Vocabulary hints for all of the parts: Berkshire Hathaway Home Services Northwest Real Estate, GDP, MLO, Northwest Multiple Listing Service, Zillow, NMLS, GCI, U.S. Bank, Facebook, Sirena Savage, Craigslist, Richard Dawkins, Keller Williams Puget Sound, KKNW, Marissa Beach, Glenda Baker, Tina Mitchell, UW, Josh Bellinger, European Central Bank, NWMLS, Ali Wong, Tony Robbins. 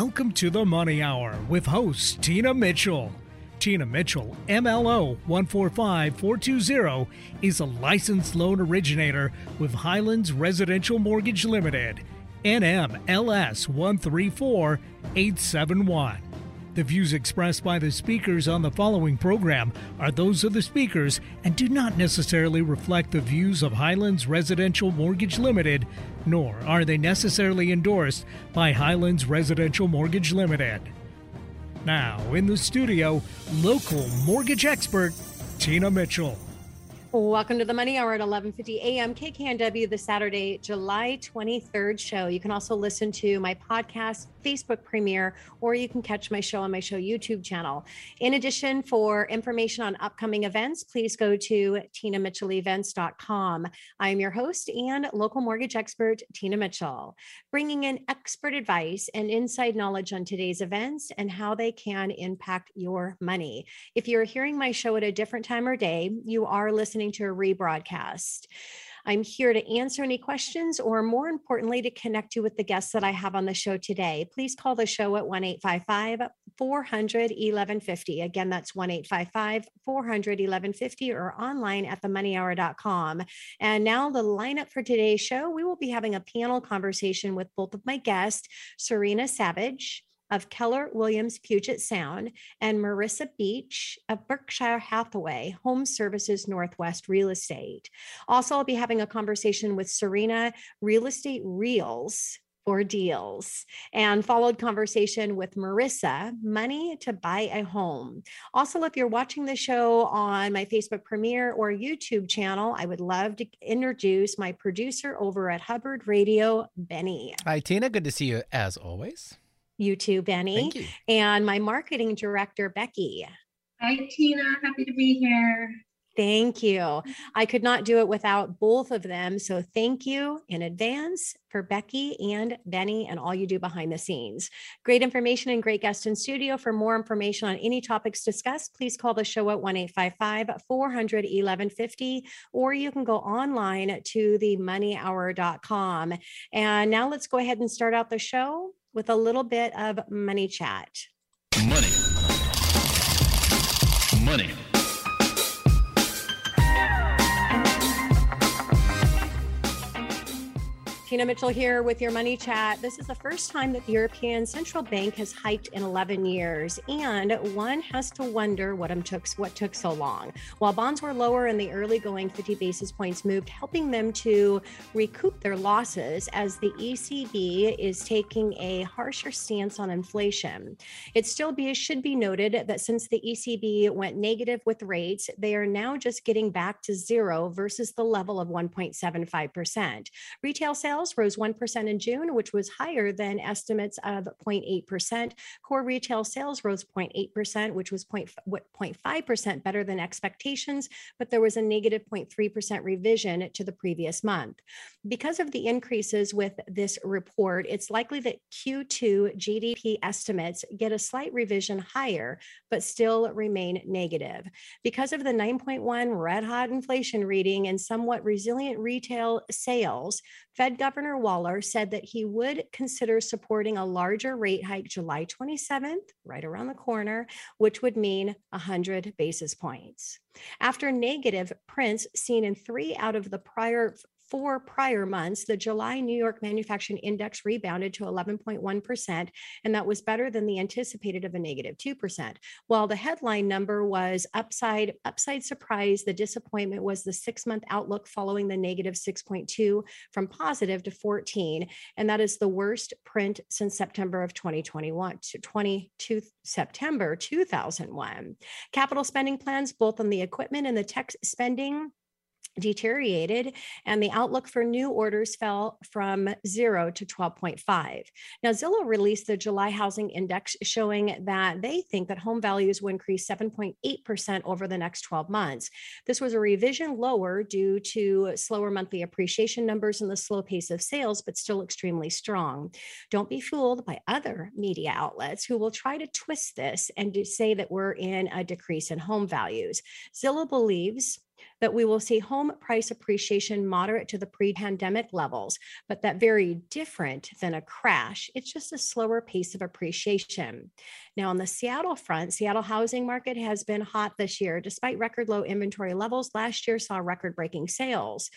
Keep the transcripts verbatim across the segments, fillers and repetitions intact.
Welcome to the Money Hour with host Tina Mitchell. Tina Mitchell, M L O one four five four two zero, is a licensed loan originator with Highlands Residential Mortgage Limited, N M L S one three four eight seven one. The views expressed by the speakers on the following program are those of the speakers and do not necessarily reflect the views of Highlands Residential Mortgage Limited, nor are they necessarily endorsed by Highlands Residential Mortgage Limited. Now, in the studio, local mortgage expert, Tina Mitchell. Welcome to the Money Hour at eleven fifty a.m. K K N W, the Saturday, July twenty-third show. You can also listen to my podcast, Facebook premiere, or you can catch my show on my show YouTube channel. In addition, for information on upcoming events, please go to tina mitchell events dot com. I'm your host and local mortgage expert, Tina Mitchell, bringing in expert advice and inside knowledge on today's events and how they can impact your money. If you're hearing my show at a different time or day, you are listening to a rebroadcast. I'm here to answer any questions or, more importantly, to connect you with the guests that I have on the show today. Please call the show at one eight five five four zero zero one one five zero. Again, that's one eight five five four zero zero one one five zero or online at the money hour dot com. And now the lineup for today's show, we will be having a panel conversation with both of my guests, Sirena Savage of Keller Williams Puget Sound, and Marissa Beach of Berkshire Hathaway Home Services Northwest Real Estate. Also, I'll be having a conversation with Sirena Real Estate Reels or Deals, and followed conversation with Marissa, Money to Buy a Home. Also, if you're watching the show on my Facebook premiere or YouTube channel, I would love to introduce my producer over at Hubbard Radio, Benny. Hi, Tina. Good to see you as always. You too, Benny. Thank you. And my marketing director, Becky. Hi, Tina. Happy to be here. Thank you. I could not do it without both of them. So thank you in advance for Becky and Benny and all you do behind the scenes. Great information and great guests in studio. For more information on any topics discussed, please call the show at one eight five five four zero zero one one five zero, or you can go online to the money hour dot com. And now let's go ahead and start out the show with a little bit of money chat. Money. Money. Tina Mitchell here with your money chat. This is the first time that the European Central Bank has hiked in eleven years, and one has to wonder what took what took so long. While bonds were lower in the early going, fifty basis points moved, helping them to recoup their losses as the E C B is taking a harsher stance on inflation. It still be, should be noted that since the E C B went negative with rates, they are now just getting back to zero versus the level of one point seven five percent. Retail sales rose one percent in June, which was higher than estimates of zero point eight percent. Core retail sales rose zero point eight percent, which was zero point five percent better than expectations, but there was a negative zero point three percent revision to the previous month. Because of the increases with this report, it's likely that Q two G D P estimates get a slight revision higher, but still remain negative. Because of the nine point one red-hot inflation reading and somewhat resilient retail sales, Fed Governor Waller said that he would consider supporting a larger rate hike July twenty-seventh, right around the corner, which would mean one hundred basis points. After negative prints seen in three out of the prior four prior months, the July New York Manufacturing Index rebounded to eleven point one percent, and that was better than the anticipated of a negative two percent. While the headline number was upside, upside surprise, the disappointment was the six-month outlook following the negative six point two from positive to fourteen, and that is the worst print since September of twenty twenty-one, to twenty-two September two thousand one. Capital spending plans, both on the equipment and the tech spending, deteriorated, and the outlook for new orders fell from zero to twelve point five. Now, Zillow released the July housing index showing that they think that home values will increase seven point eight percent over the next twelve months. This was a revision lower due to slower monthly appreciation numbers and the slow pace of sales, but still extremely strong. Don't be fooled by other media outlets who will try to twist this and to say that we're in a decrease in home values. Zillow believes that we will see home price appreciation moderate to the pre-pandemic levels, but that very different than a crash. It's just a slower pace of appreciation. Now on the Seattle front, Seattle housing market has been hot this year. Despite record low inventory levels, last year saw record-breaking sales.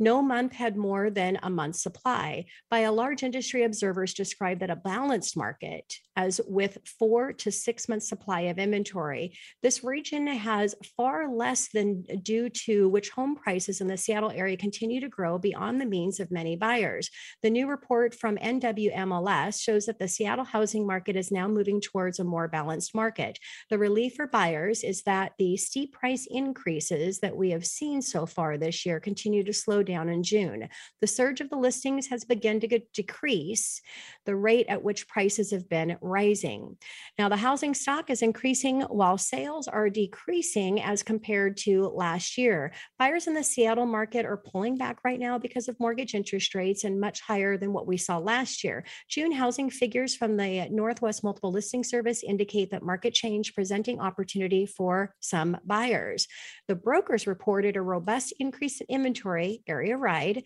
No month had more than a month's supply. By a large industry, observers described that a balanced market as with four to six months supply of inventory. This region has far less than due to which home prices in the Seattle area continue to grow beyond the means of many buyers. The new report from N W M L S shows that the Seattle housing market is now moving towards a more balanced market. The relief for buyers is that the steep price increases that we have seen so far this year continue to slow down in June. The surge of the listings has begun to get decrease the rate at which prices have been rising. Now, the housing stock is increasing while sales are decreasing as compared to last year. Buyers in the Seattle market are pulling back right now because of mortgage interest rates and much higher than what we saw last year. June housing figures from the Northwest Multiple Listing Service indicate that market change presenting opportunity for some buyers. The brokers reported a robust increase in inventory area wide,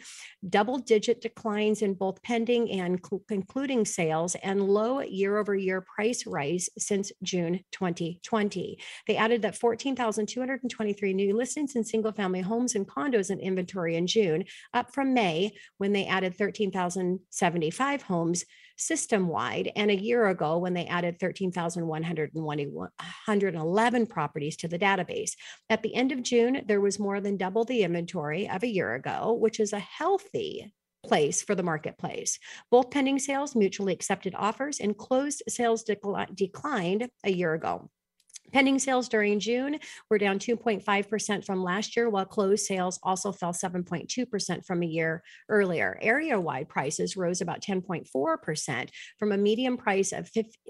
double-digit declines in both pending and cl- concluding sales, and low year-over-year price rise since June twenty twenty. They added that fourteen thousand two hundred twenty-three new listings in single-family homes and condos in inventory in June, up from May when they added thirteen thousand seventy-five homes system-wide, and a year ago when they added thirteen thousand one hundred eleven properties to the database. At the end of June, there was more than double the inventory of a year ago, which is a healthy place for the marketplace. Both pending sales, mutually accepted offers, and closed sales decl- declined a year ago. Pending sales during June were down two point five percent from last year, while closed sales also fell seven point two percent from a year earlier. Area-wide prices rose about ten point four percent from a median price of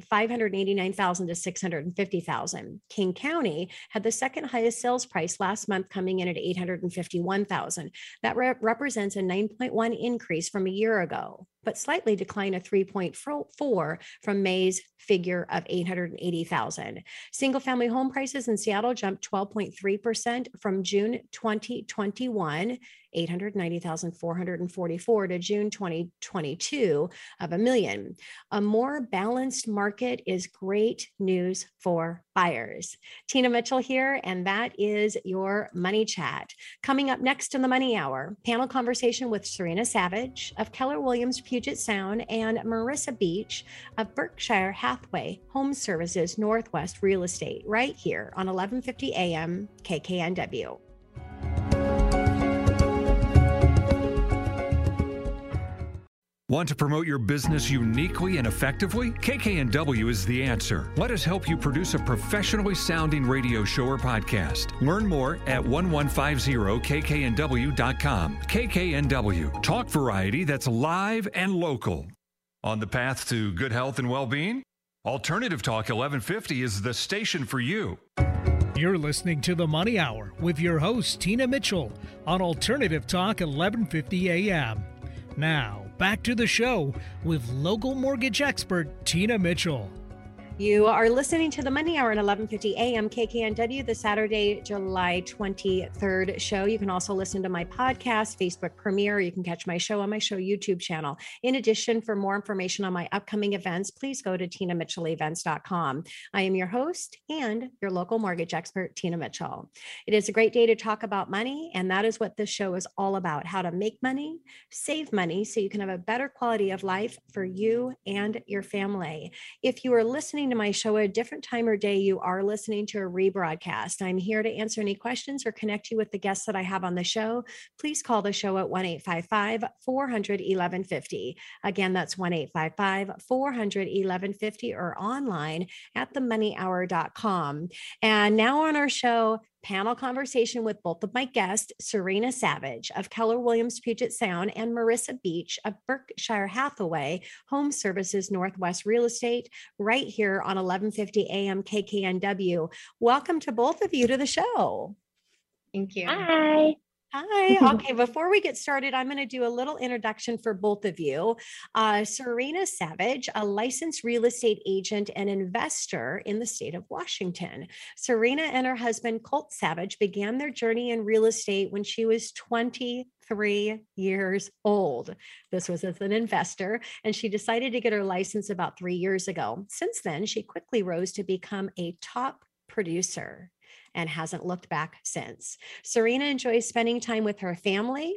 five hundred eighty-nine thousand dollars to six hundred fifty thousand dollars. King County had the second highest sales price last month, coming in at eight hundred fifty-one thousand dollars. That re- represents a nine point one percent increase from a year ago, but slightly decline of three point four percent from May's figure of eight hundred eighty thousand dollars. Single-family home prices in Seattle jumped twelve point three percent from June twenty twenty-one, eight hundred ninety thousand four hundred forty-four, to June twenty twenty-two of a million. A more balanced market is great news for buyers. Tina Mitchell here, and that is your Money Chat. Coming up next in the Money Hour, panel conversation with Sirena Savage of Keller Williams Puget Sound and Marissa Beach of Berkshire Hathaway Home Services Northwest Real Estate, right here on eleven fifty A M K K N W. Want to promote your business uniquely and effectively? K K N W is the answer. Let us help you produce a professionally sounding radio show or podcast. Learn more at eleven fifty K K N W dot com. K K N W, talk variety that's live and local. On the path to good health and well-being? Alternative Talk eleven fifty is the station for you. You're listening to The Money Hour with your host, Tina Mitchell, on Alternative Talk eleven fifty A M. Now, back to the show with local mortgage expert Tina Mitchell. You are listening to The Money Hour at eleven fifty A M K K N W, the Saturday, July twenty-third show. You can also listen to my podcast, Facebook premiere. You can catch my show on my show YouTube channel. In addition, for more information on my upcoming events, please go to tina mitchell events dot com. I am your host and your local mortgage expert, Tina Mitchell. It is a great day to talk about money, and that is what this show is all about: how to make money, save money, so you can have a better quality of life for you and your family. If you are listening to my show at a different time or day, you are listening to a rebroadcast. I'm here to answer any questions or connect you with the guests that I have on the show. Please call the show at one eight five five four zero zero one one five zero. Again, that's one eight five five four zero zero one one five zero, or online at the money hour dot com. And now on our show, panel conversation with both of my guests, Sirena Savage of Keller Williams Puget Sound and Marissa Beach of Berkshire Hathaway Home Services Northwest Real Estate, right here on eleven fifty A M K K N W. Welcome to both of you to the show. Thank you. Hi. Hi. Okay. Before we get started, I'm going to do a little introduction for both of you. Uh, Sirena Savage, a licensed real estate agent and investor in the state of Washington. Sirena and her husband, Colt Savage, began their journey in real estate when she was twenty-three years old. This was as an investor, and she decided to get her license about three years ago. Since then, she quickly rose to become a top producer and hasn't looked back since. Sirena enjoys spending time with her family,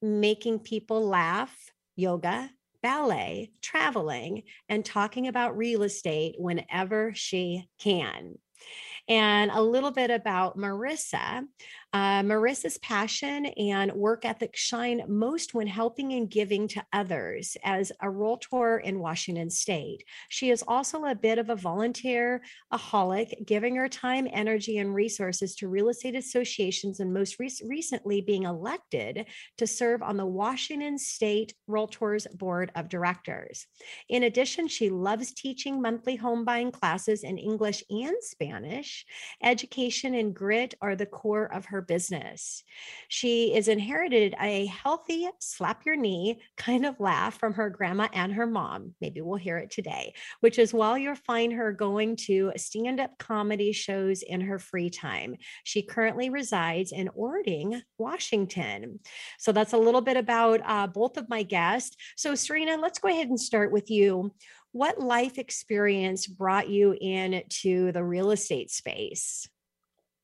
making people laugh, yoga, ballet, traveling, and talking about real estate whenever she can. And a little bit about Marissa. Uh, Marissa's passion and work ethic shine most when helping and giving to others as a realtor in Washington State. She is also a bit of a volunteer-aholic, giving her time, energy, and resources to real estate associations, and most re- recently being elected to serve on the Washington State Realtors Board of Directors. In addition, she loves teaching monthly home buying classes in English and Spanish. Education and grit are the core of her business. She has inherited a healthy slap your knee kind of laugh from her grandma and her mom. Maybe we'll hear it today, which is why you'll find her going to stand-up comedy shows in her free time. She currently resides in Orting, Washington. So that's a little bit about uh, both of my guests. So Sirena, let's go ahead and start with you. What life experience brought you into the real estate space?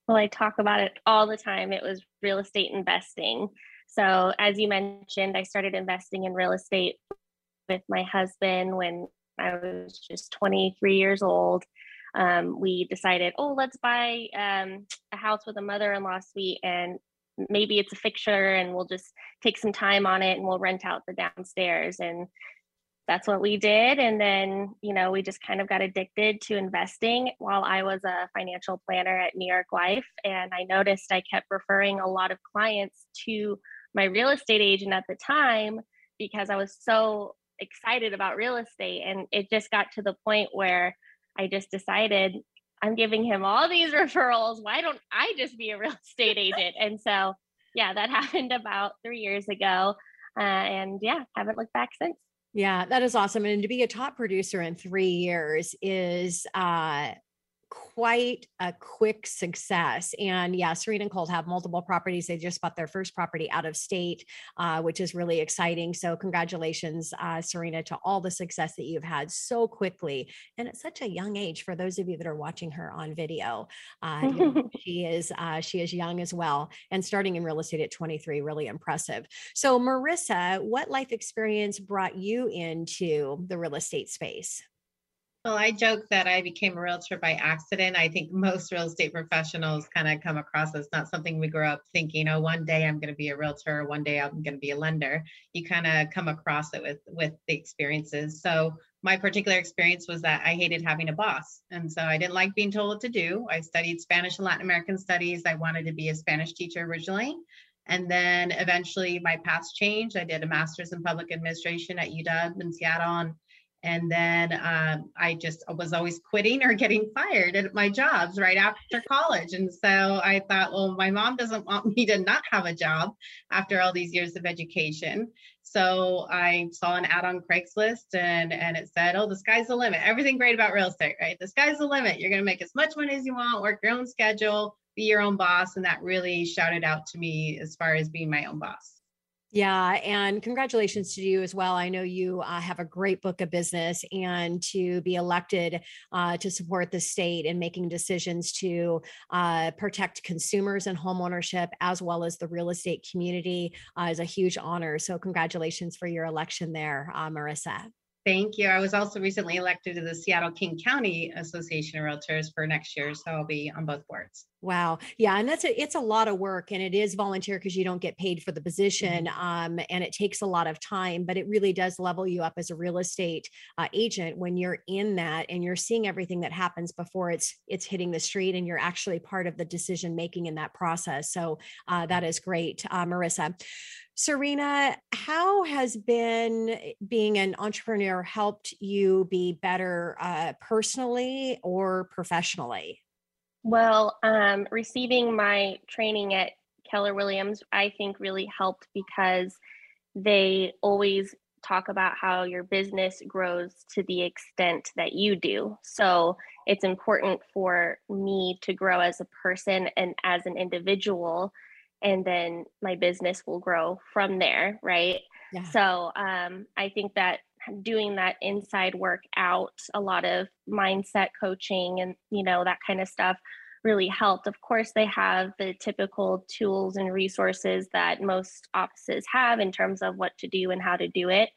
Well, I talk about it all the time. It was real estate investing. So as you mentioned, I started investing in real estate with my husband when I was just twenty-three years old. Um, we decided, oh, let's buy um, a house with a mother-in-law suite, and maybe it's a fixture, and we'll just take some time on it and we'll rent out the downstairs. And that's what we did. And then, you know, we just kind of got addicted to investing while I was a financial planner at New York Life. And I noticed I kept referring a lot of clients to my real estate agent at the time because I was so excited about real estate. And it just got to the point where I just decided I'm giving him all these referrals. Why don't I just be a real estate agent? And so, yeah, that happened about three years ago. Uh, and yeah, haven't looked back since. Yeah, that is awesome. And to be a top producer in three years is uh, quite a quick success. And yeah, Sirena and Colt have multiple properties. They just bought their first property out of state, uh, which is really exciting. So congratulations, uh, Sirena, to all the success that you've had so quickly. And at such a young age, for those of you that are watching her on video, uh, you know, she is uh, she is young as well. And starting in real estate at twenty-three, really impressive. So Marissa, what life experience brought you into the real estate space? Well, I joke that I became a realtor by accident. I think most real estate professionals kind of come across as not something we grew up thinking, oh, one day I'm going to be a realtor, one day I'm going to be a lender. You kind of come across it with, with the experiences. So my particular experience was that I hated having a boss. And so I didn't like being told what to do. I studied Spanish and Latin American studies. I wanted to be a Spanish teacher originally. And then eventually my path changed. I did a master's in public administration at U W in Seattle, and And then um, I just was always quitting or getting fired at my jobs right after college. And so I thought, well, my mom doesn't want me to not have a job after all these years of education. So I saw an ad on Craigslist and, and it said, oh, the sky's the limit. Everything great about real estate, right? The sky's the limit. You're going to make as much money as you want, work your own schedule, be your own boss. And that really shouted out to me as far as being my own boss. Yeah. And congratulations to you as well. I know you uh, have a great book of business, and to be elected uh, to support the state in making decisions to uh, protect consumers and homeownership, as well as the real estate community uh, is a huge honor. So congratulations for your election there, uh, Marissa. Thank you. I was also recently elected to the Seattle King County Association of Realtors for next year, so I'll be on both boards. Wow. Yeah. And that's a, it's a lot of work, and it is volunteer because you don't get paid for the position. Um, and it takes a lot of time, but it really does level you up as a real estate uh, agent when you're in that and you're seeing everything that happens before it's, it's hitting the street, and you're actually part of the decision-making in that process. So uh, that is great. Uh, Marissa, Sirena, how has been being an entrepreneur helped you be better uh, personally or professionally? Well, um, receiving my training at Keller Williams, I think really helped because they always talk about how your business grows to the extent that you do. So it's important for me to grow as a person and as an individual, and then my business will grow from there, right? Yeah. So um, I think that doing that inside work out, a lot of mindset coaching and, you know, that kind of stuff really helped. Of course, they have the typical tools and resources that most offices have in terms of what to do and how to do it.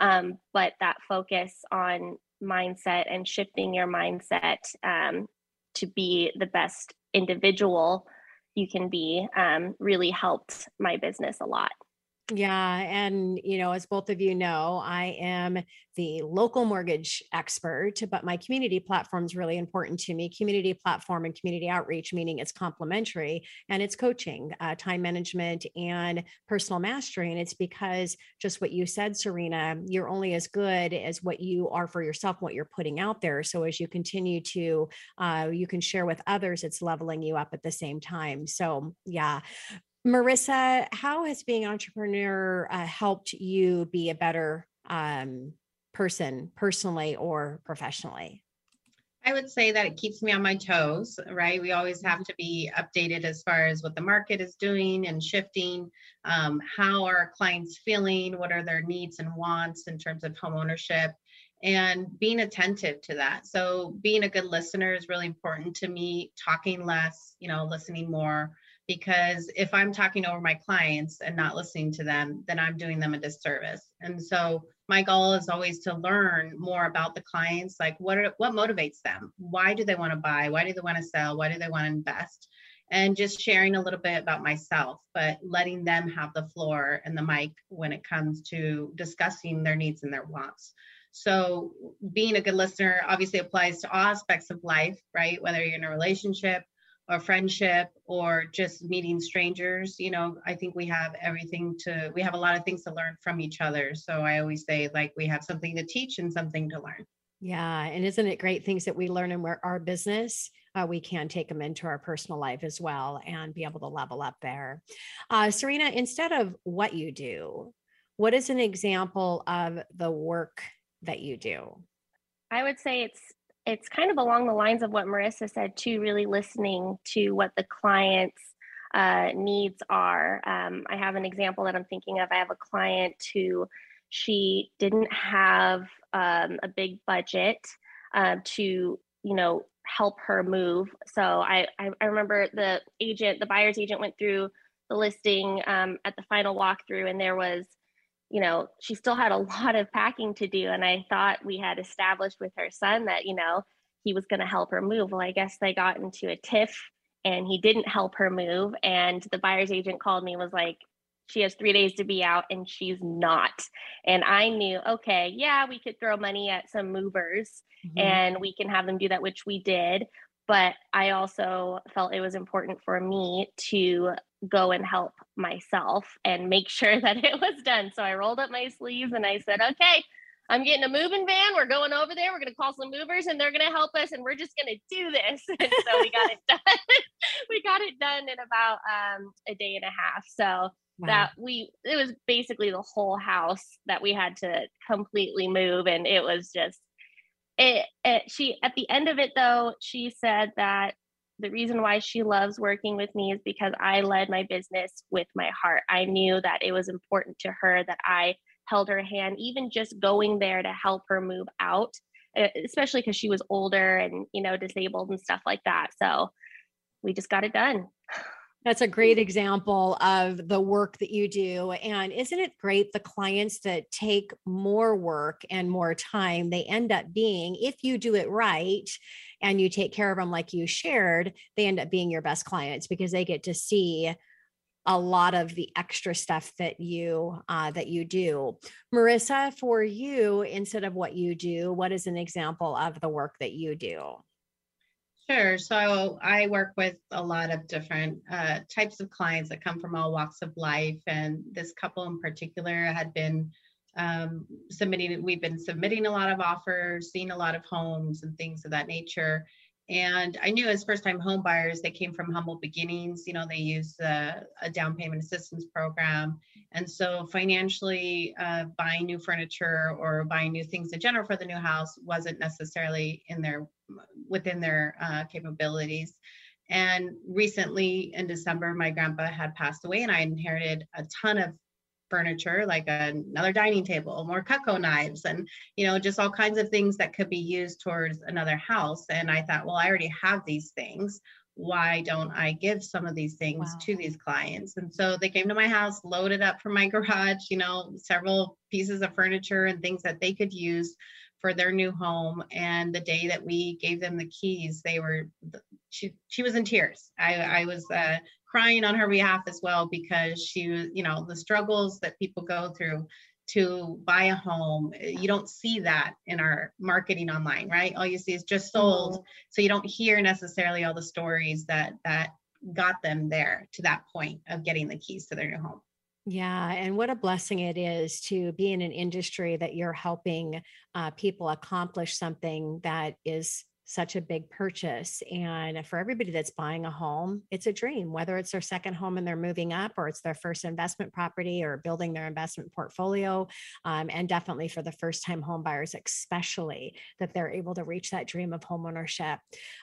Um, but that focus on mindset and shifting your mindset um, to be the best individual you can be um, really helped my business a lot. Yeah. And, you know, as both of you know, I am the local mortgage expert, but my community platform is really important to me. Community platform and community outreach, meaning it's complementary and it's coaching, uh, time management and personal mastery. And it's because just what you said, Sirena, you're only as good as what you are for yourself, what you're putting out there. So as you continue to, uh, you can share with others, it's leveling you up at the same time. So yeah. Marissa, how has being an entrepreneur uh, helped you be a better um, person personally or professionally? I would say that it keeps me on my toes, right? We always have to be updated as far as what the market is doing and shifting. Um, how are clients feeling? What are their needs and wants in terms of home ownership? And being attentive to that. So being a good listener is really important to me. Talking less, you know, listening more. Because if I'm talking over my clients and not listening to them, then I'm doing them a disservice. And so my goal is always to learn more about the clients, like what are, what motivates them? Why do they want to buy? Why do they want to sell? Why do they want to invest? And just sharing a little bit about myself, but letting them have the floor and the mic when it comes to discussing their needs and their wants. So being a good listener obviously applies to all aspects of life, right? Whether you're in a relationship, or friendship, or just meeting strangers, you know, I think we have everything to, we have a lot of things to learn from each other. So I always say, like, we have something to teach and something to learn. Yeah. And isn't it great things that we learn in our business? Uh, we can take them into our personal life as well and be able to level up there. Uh, Sirena, instead of what you do, what is an example of the work that you do? I would say it's It's kind of along the lines of what Marissa said too, really listening to what the client's uh, needs are. Um, I have an example that I'm thinking of. I have a client who, she didn't have um, a big budget uh, to, you know, help her move. So I, I, I remember the agent, the buyer's agent went through the listing um, at the final walkthrough, and there was, you know, she still had a lot of packing to do. And I thought we had established with her son that, you know, he was going to help her move. Well, I guess they got into a tiff and he didn't help her move. And the buyer's agent called me and was like, she has three days to be out and she's not. And I knew, okay, yeah, we could throw money at some movers mm-hmm. and we can have them do that, which we did. But I also felt it was important for me to go and help myself and make sure that it was done. So I rolled up my sleeves and I said, okay, I'm getting a moving van. We're going over there. We're going to call some movers and they're going to help us. And we're just going to do this. And so we got it done. We got it done in about um, a day and a half. So wow. that we, it was basically the whole house that we had to completely move. And it was just, it, it she, at the end of it though, she said that the reason why she loves working with me is because I led my business with my heart. I knew that it was important to her that I held her hand, even just going there to help her move out, especially because she was older and, you know, disabled and stuff like that. So we just got it done. That's a great example of the work that you do. And isn't it great? The clients that take more work and more time, they end up being, if you do it right and you take care of them, like you shared, they end up being your best clients because they get to see a lot of the extra stuff that you, uh, that you do. Marissa, for you, instead of what you do, what is an example of the work that you do? Sure. So I work with a lot of different uh, types of clients that come from all walks of life. And this couple in particular had been um, submitting, we've been submitting a lot of offers, seeing a lot of homes and things of that nature. And I knew as first-time home buyers, they came from humble beginnings. You know, they used a, a down payment assistance program. And so financially uh, buying new furniture or buying new things in general for the new house wasn't necessarily in their within their uh, capabilities. And recently in December, my grandpa had passed away and I inherited a ton of furniture, like another dining table, more Cutco knives, and, you know, just all kinds of things that could be used towards another house. And I thought, well, I already have these things. Why don't I give some of these things wow. to these clients? And so they came to my house, loaded up from my garage, you know, several pieces of furniture and things that they could use for their new home. And the day that we gave them the keys, they were, she, she was in tears. I, I was, uh, crying on her behalf as well, because she was, you know, the struggles that people go through to buy a home, you don't see that in our marketing online, right? All you see is just sold. Mm-hmm. So you don't hear necessarily all the stories that that got them there to that point of getting the keys to their new home. Yeah. And what a blessing it is to be in an industry that you're helping uh, people accomplish something that is such a big purchase. And for everybody that's buying a home, it's a dream, whether it's their second home and they're moving up, or it's their first investment property or building their investment portfolio. Um, and definitely for the first time home buyers, especially, that they're able to reach that dream of homeownership.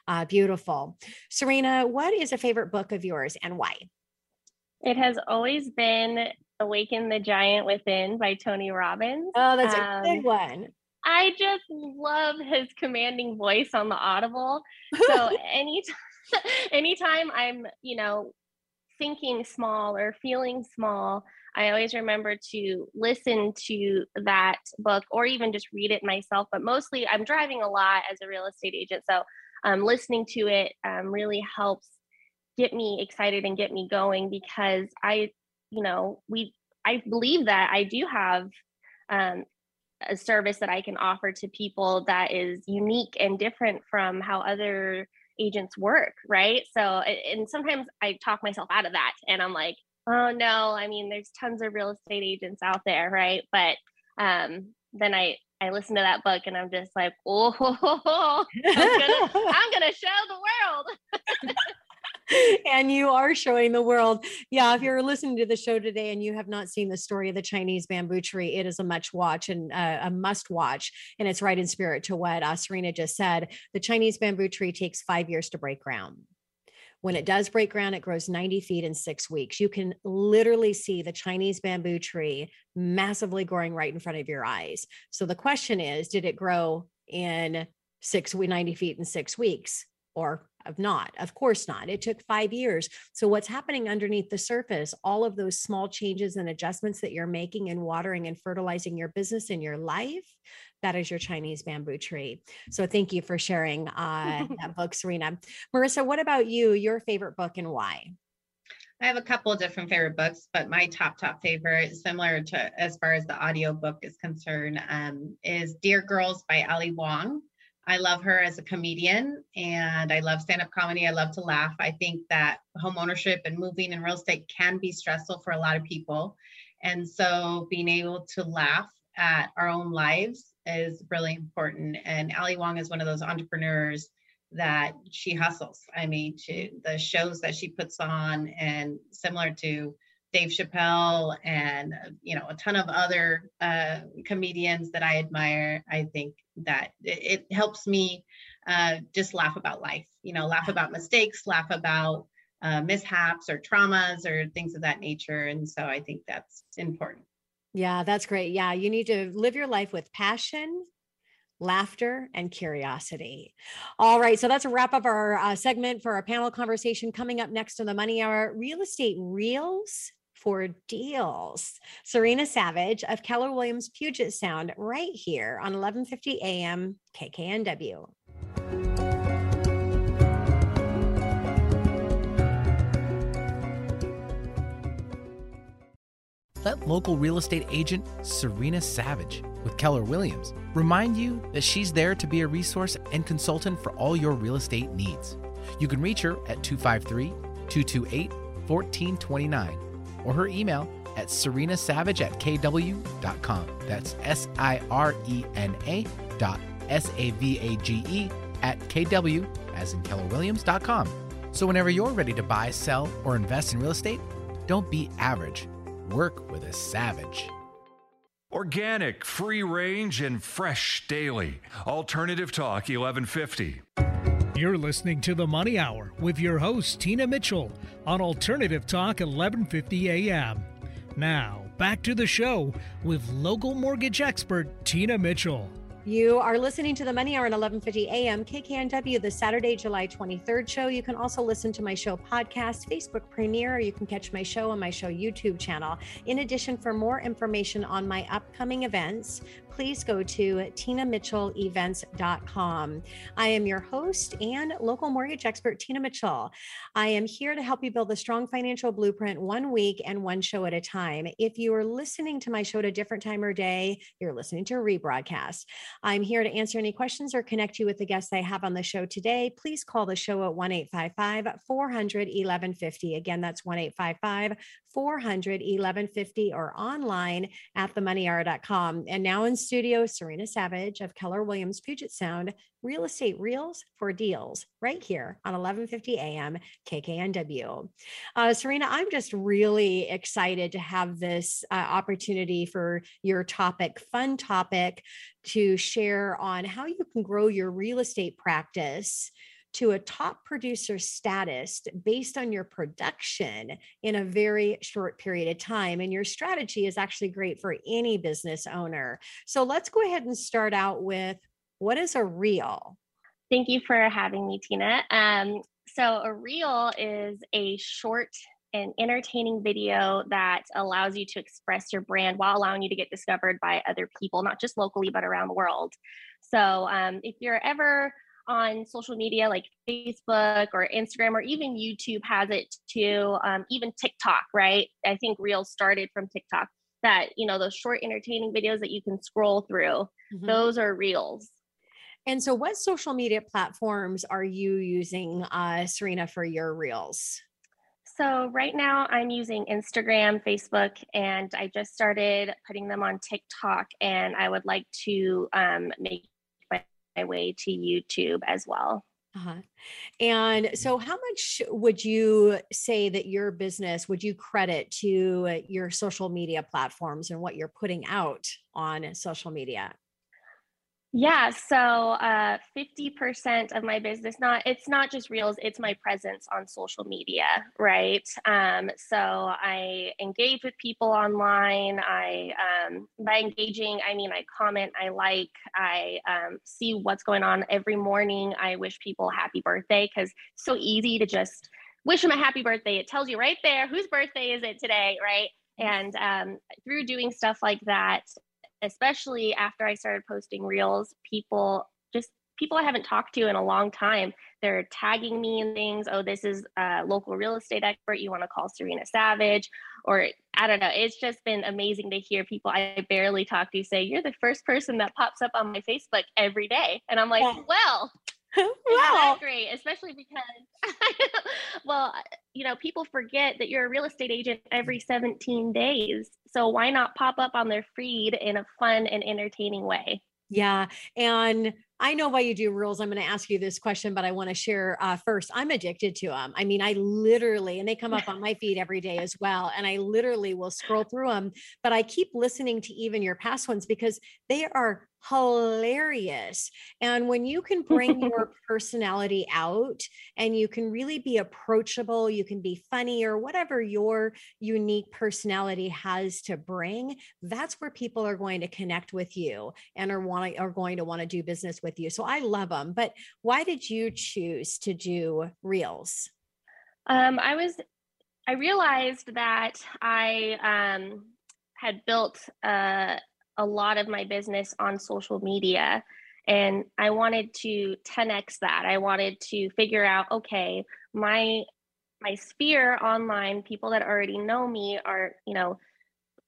Uh, beautiful. Sirena, what is a favorite book of yours and why? It has always been Awaken the Giant Within by Tony Robbins. Oh, that's a um, good one. I just love his commanding voice on the Audible. So anytime, anytime I'm, you know, thinking small or feeling small, I always remember to listen to that book or even just read it myself. But mostly I'm driving a lot as a real estate agent. So um, listening to it um, really helps get me excited and get me going, because I, you know, we, I believe that I do have, um, a service that I can offer to people that is unique and different from how other agents work, right? So, and sometimes I talk myself out of that and I'm like, oh no, I mean, there's tons of real estate agents out there, right? But um, then I, I listen to that book and I'm just like, oh, I'm gonna, I'm gonna show the world. And you are showing the world. Yeah. If you're listening to the show today and you have not seen the story of the Chinese bamboo tree, it is a much watch and uh, a must watch. And it's right in spirit to what uh, Sirena just said. The Chinese bamboo tree takes five years to break ground. When it does break ground, it grows ninety feet in six weeks. You can literally see the Chinese bamboo tree massively growing right in front of your eyes. So the question is, did it grow in six, ninety feet in six weeks? Or of not, of course not. It took five years. So what's happening underneath the surface, all of those small changes and adjustments that you're making in watering and fertilizing your business and your life, that is your Chinese bamboo tree. So thank you for sharing uh, that book, Sirena. Marissa, what about you? Your favorite book and why? I have a couple of different favorite books, but my top, top favorite, similar to as far as the audiobook is concerned, um, is Dear Girls by Ali Wong. I love her as a comedian and I love stand-up comedy. I love to laugh. I think that home ownership and moving and real estate can be stressful for a lot of people. And so being able to laugh at our own lives is really important. And Ali Wong is one of those entrepreneurs that she hustles. I mean, she, the shows that she puts on, and similar to Dave Chappelle and, you know, a ton of other uh, comedians that I admire. I think that it, it helps me uh, just laugh about life, you know, laugh about mistakes, laugh about uh, mishaps or traumas or things of that nature. And so I think that's important. Yeah, that's great. Yeah. You need to live your life with passion, laughter, and curiosity. All right. So that's a wrap up our uh, segment for our panel conversation. Coming up next on the Money Hour, real estate reels for deals. Sirena Savage of Keller Williams Puget Sound, right here on eleven fifty A M K K N W. Let local real estate agent Sirena Savage with Keller Williams remind you that she's there to be a resource and consultant for all your real estate needs. You can reach her at two five three, two two eight, one four two nine or her email at Sirena Savage at K W dot com. That's S I R E N A dot S A V A G E at K W as in keller williams dot com. So whenever you're ready to buy, sell, or invest in real estate, don't be average. Work with a savage. Organic, free range, and fresh daily. Alternative Talk eleven fifty. You're listening to The Money Hour with your host, Tina Mitchell, on Alternative Talk eleven fifty a m. Now, back to the show with local mortgage expert, Tina Mitchell. You are listening to The Money Hour at eleven fifty a m K K N W, the Saturday, July twenty-third show. You can also listen to my show podcast, Facebook Premiere. You can catch my show on my show YouTube channel. In addition, for more information on my upcoming events, please go to tina mitchell events dot com. I am your host and local mortgage expert, Tina Mitchell. I am here to help you build a strong financial blueprint one week and one show at a time. If you are listening to my show at a different time or day, you're listening to a rebroadcast. I'm here to answer any questions or connect you with the guests I have on the show today. Please call the show at one eight five five, four hundred, eleven fifty. Again, that's one eight five five, four hundred, eleven fifty or online at the money hour dot com. And now in studio, Sirena Savage of Keller Williams Puget Sound, real estate reels for deals right here on eleven fifty a m K K N W. Uh, Sirena, I'm just really excited to have this uh, opportunity for your topic, fun topic, to share on how you can grow your real estate practice to a top producer status based on your production in a very short period of time. And your strategy is actually great for any business owner. So let's go ahead and start out with, what is a reel? Thank you for having me, Tina. Um, so a reel is a short and entertaining video that allows you to express your brand while allowing you to get discovered by other people, not just locally, but around the world. So um, if you're ever on social media like Facebook or Instagram, or even YouTube has it too, um, even TikTok, right? I think Reels started from TikTok, that, you know, those short entertaining videos that you can scroll through, mm-hmm. those are Reels. And so what social media platforms are you using, uh, Sirena, for your Reels? So right now I'm using Instagram, Facebook, and I just started putting them on TikTok, and I would like to um, make my way to YouTube as well. Uh-huh. And so how much would you say that your business, would you credit to your social media platforms and what you're putting out on social media? Yeah. So uh, fifty percent of my business, not, it's not just Reels, it's my presence on social media, right? Um, so I engage with people online. I, um, by engaging, I mean, I comment, I like, I um, see what's going on every morning. I wish people happy birthday, because it's so easy to just wish them a happy birthday. It tells you right there, whose birthday is it today, right? And um, through doing stuff like that, especially after I started posting Reels, people just people I haven't talked to in a long time, they're tagging me in things. Oh, this is a local real estate expert. You want to call Sirena Savage, or I don't know. It's just been amazing to hear people I barely talk to say, you're the first person that pops up on my Facebook every day. And I'm like, yeah. well, well, wow. Great. Especially because, well, you know, people forget that you're a real estate agent every seventeen days. So why not pop up on their feed in a fun and entertaining way? Yeah. And I know why you do Reels. I'm going to ask you this question, but I want to share uh, first, I'm addicted to them. I mean, I literally, and they come up on my feed every day as well. And I literally will scroll through them, but I keep listening to even your past ones because they are hilarious. And when you can bring your personality out and you can really be approachable, you can be funny, or whatever your unique personality has to bring, that's where people are going to connect with you and are wanting, are going to want to do business with you. So I love them. But why did you choose to do Reels? Um, I was, I realized that I um, had built a a lot of my business on social media. And I wanted to ten X that. I wanted to figure out, okay, my, my sphere online, people that already know me are, you know,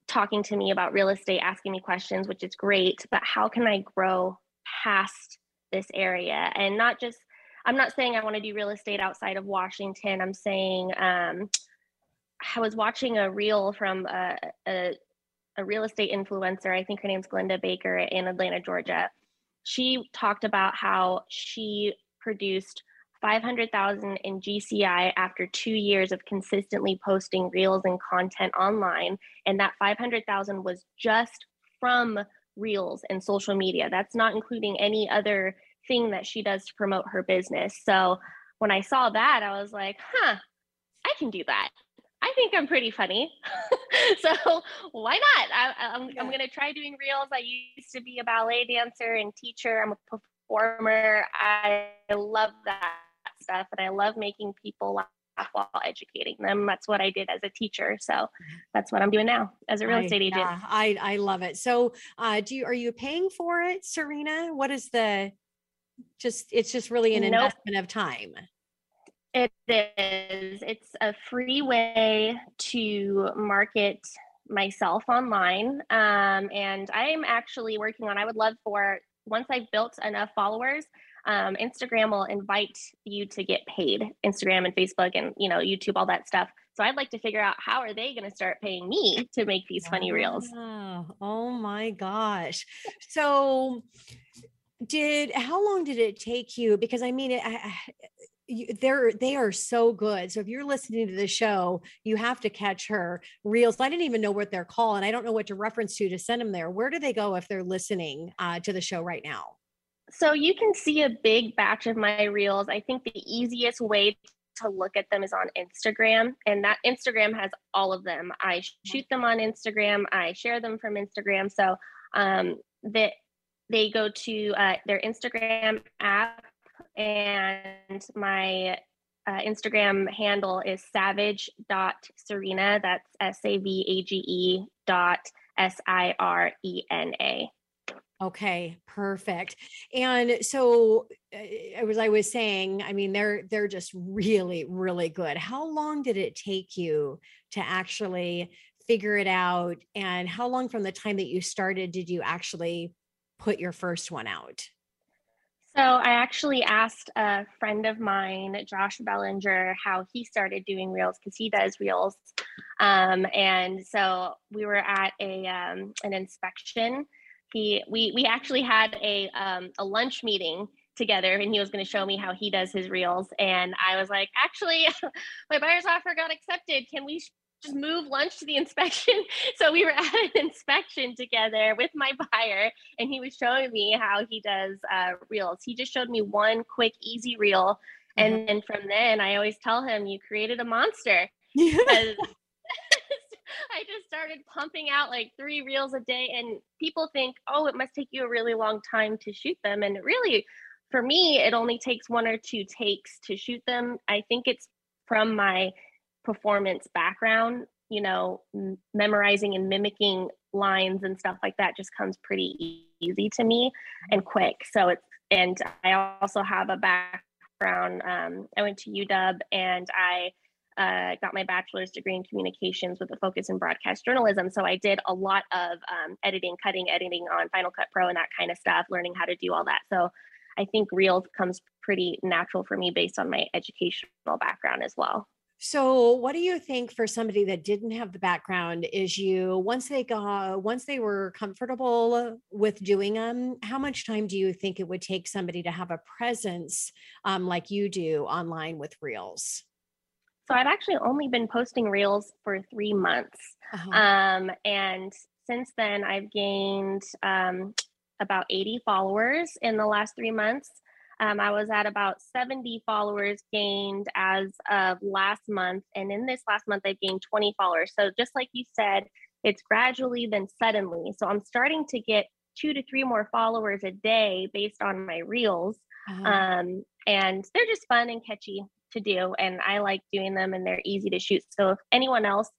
talking to me about real estate, asking me questions, which is great, but how can I grow past this area? And not just, I'm not saying I want to do real estate outside of Washington. I'm saying, um, I was watching a reel from a, a a real estate influencer. I think her name's Glenda Baker in Atlanta, Georgia. She talked about how she produced five hundred thousand dollars in G C I after two years of consistently posting reels and content online. And that five hundred thousand dollars was just from reels and social media. That's not including any other thing that she does to promote her business. So when I saw that, I was like, huh, I can do that. I think I'm pretty funny. So why not? I, I'm, I'm going to try doing reels. I used to be a ballet dancer and teacher. I'm a performer. I love that stuff. And I love making people laugh while educating them. That's what I did as a teacher. So that's what I'm doing now as a real estate I, agent. Yeah, I, I love it. So uh, do you, are you paying for it, Sirena? What is the, just, it's just really an nope. investment of time. It is. It's a free way to market myself online. Um, and I'm actually working on, I would love for, once I've built enough followers, um, Instagram will invite you to get paid, Instagram and Facebook and, you know, YouTube, all that stuff. So I'd like to figure out how are they going to start paying me to make these funny reels. Oh, oh my gosh. So did, how long did it take you? Because I mean, it, I, You, they're, they are so good. So if you're listening to the show, you have to catch her reels. I didn't even know what they're called, and I don't know what to reference to, to send them there. Where do they go if they're listening uh, to the show right now? So you can see a big batch of my reels. I think the easiest way to look at them is on Instagram, and that Instagram has all of them. I shoot them on Instagram. I share them from Instagram. So um, that they go to uh, their Instagram app. And my uh, Instagram handle is savage dot sirena. That's S A V A G E dot S I R E N A. Okay, perfect. And so as I was saying, I mean, they're, they're just really, really good. How long did it take you to actually figure it out? And how long from the time that you started did you actually put your first one out? So I actually asked a friend of mine, Josh Bellinger, how he started doing reels, because he does reels. Um, and so we were at a um, an inspection. He we we actually had a um, a lunch meeting together, and he was going to show me how he does his reels. And I was like, actually, my buyer's offer got accepted. Can we sh- just move lunch to the inspection? So we were at an inspection together with my buyer, and he was showing me how he does uh, reels. He just showed me one quick, easy reel. And mm-hmm. then from then I always tell him, you created a monster. I just started pumping out like three reels a day, and people think, oh, it must take you a really long time to shoot them. And really for me, it only takes one or two takes to shoot them. I think it's from my performance background, you know, m- memorizing and mimicking lines and stuff like that just comes pretty easy to me and quick. So it's, and I also have a background. Um, I went to U W, and I uh, got my bachelor's degree in communications with a focus in broadcast journalism. So I did a lot of um, editing, cutting, editing on Final Cut Pro and that kind of stuff, learning how to do all that. So I think reels comes pretty natural for me based on my educational background as well. So what do you think for somebody that didn't have the background is you, once they got, once they were comfortable with doing them, how much time do you think it would take somebody to have a presence um, like you do online with reels? So I've actually only been posting reels for three months. Uh-huh. Um, and since then I've gained um, about eighty followers in the last three months. Um, I was at about seventy followers gained as of last month. And in this last month, I've gained twenty followers. So just like you said, it's gradually then suddenly. So I'm starting to get two to three more followers a day based on my reels. Uh-huh. Um, and they're just fun and catchy to do. And I like doing them, and they're easy to shoot. So if anyone else